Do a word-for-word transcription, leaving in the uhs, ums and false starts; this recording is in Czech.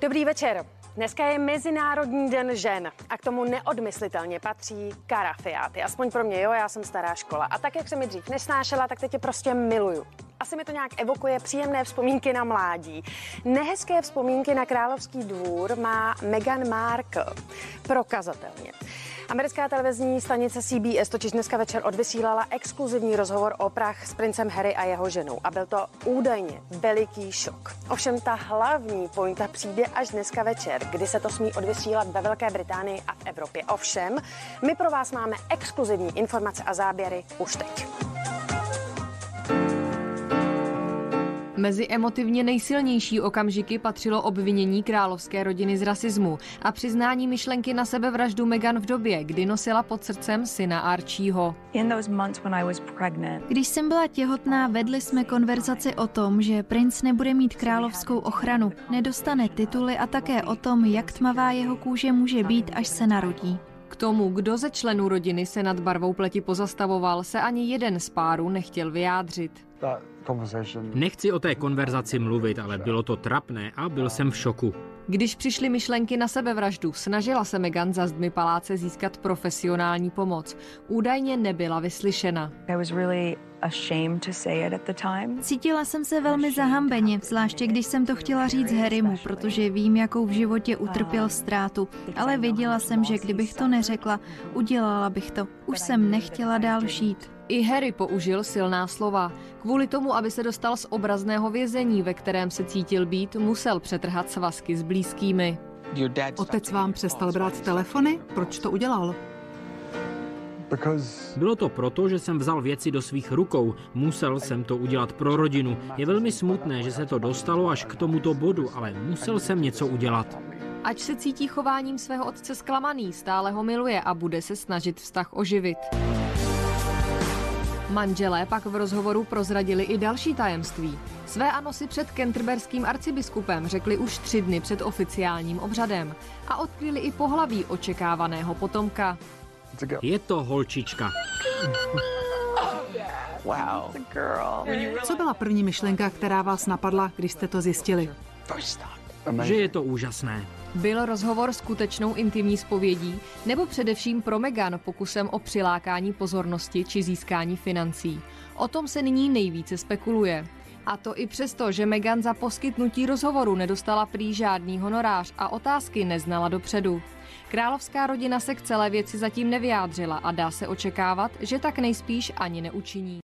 Dobrý večer. Dneska je Mezinárodní den žen a k tomu neodmyslitelně patří karafiáty. Aspoň pro mě, jo, já jsem stará škola. A tak, jak jsem mi dřív nesnášela, tak teď je prostě miluju. Asi mi to nějak evokuje příjemné vzpomínky na mládí. Nehezké vzpomínky na královský dvůr má Meghan Markle. Prokazatelně. Americká televizní stanice C B S totiž dneska večer odvysílala exkluzivní rozhovor o Oprah s princem Harry a jeho ženou. A byl to údajně veliký šok. Ovšem ta hlavní pointa přijde až dneska večer, kdy se to smí odvysílat ve Velké Británii a v Evropě. Ovšem, my pro vás máme exkluzivní informace a záběry už teď. Mezi emotivně nejsilnější okamžiky patřilo obvinění královské rodiny z rasismu a přiznání myšlenky na sebevraždu Meghan v době, kdy nosila pod srdcem syna Archieho. Když jsem byla těhotná, vedli jsme konverzaci o tom, že princ nebude mít královskou ochranu, nedostane tituly a také o tom, jak tmavá jeho kůže může být, až se narodí. K tomu, kdo ze členů rodiny se nad barvou pleti pozastavoval, se ani jeden z párů nechtěl vyjádřit. Nechci o té konverzaci mluvit, ale bylo to trapné a byl jsem v šoku. Když přišly myšlenky na sebevraždu, snažila se Meghan za zdmi paláce získat profesionální pomoc. Údajně nebyla vyslyšena. Cítila jsem se velmi zahambeně, zvláště když jsem to chtěla říct Harrymu, protože vím, jakou v životě utrpěl ztrátu. Ale věděla jsem, že kdybych to neřekla, udělala bych to. Už jsem nechtěla dál žít. I Harry použil silná slova. Kvůli tomu, aby se dostal z obrazného vězení, ve kterém se cítil být, musel přetrhat svazky s blízkými. Otec vám přestal brát telefony? Proč to udělal? Bylo to proto, že jsem vzal věci do svých rukou. Musel jsem to udělat pro rodinu. Je velmi smutné, že se to dostalo až k tomuto bodu, ale musel jsem něco udělat. Ač se cítí chováním svého otce zklamaný, stále ho miluje a bude se snažit vztah oživit. Manželé pak v rozhovoru prozradili i další tajemství. Své ano si před canterberským arcibiskupem řekli už tři dny před oficiálním obřadem a odkryli i pohlaví očekávaného potomka. Je to holčička. Wow. Co byla první myšlenka, která vás napadla, když jste to zjistili? Že je to úžasné. Byl rozhovor skutečnou intimní zpovědí, nebo především pro Meghan pokusem o přilákání pozornosti či získání financí? O tom se nyní nejvíce spekuluje. A to i přesto, že Meghan za poskytnutí rozhovoru nedostala prý žádný honorář a otázky neznala dopředu. Královská rodina se k celé věci zatím nevyjádřila a dá se očekávat, že tak nejspíš ani neučiní.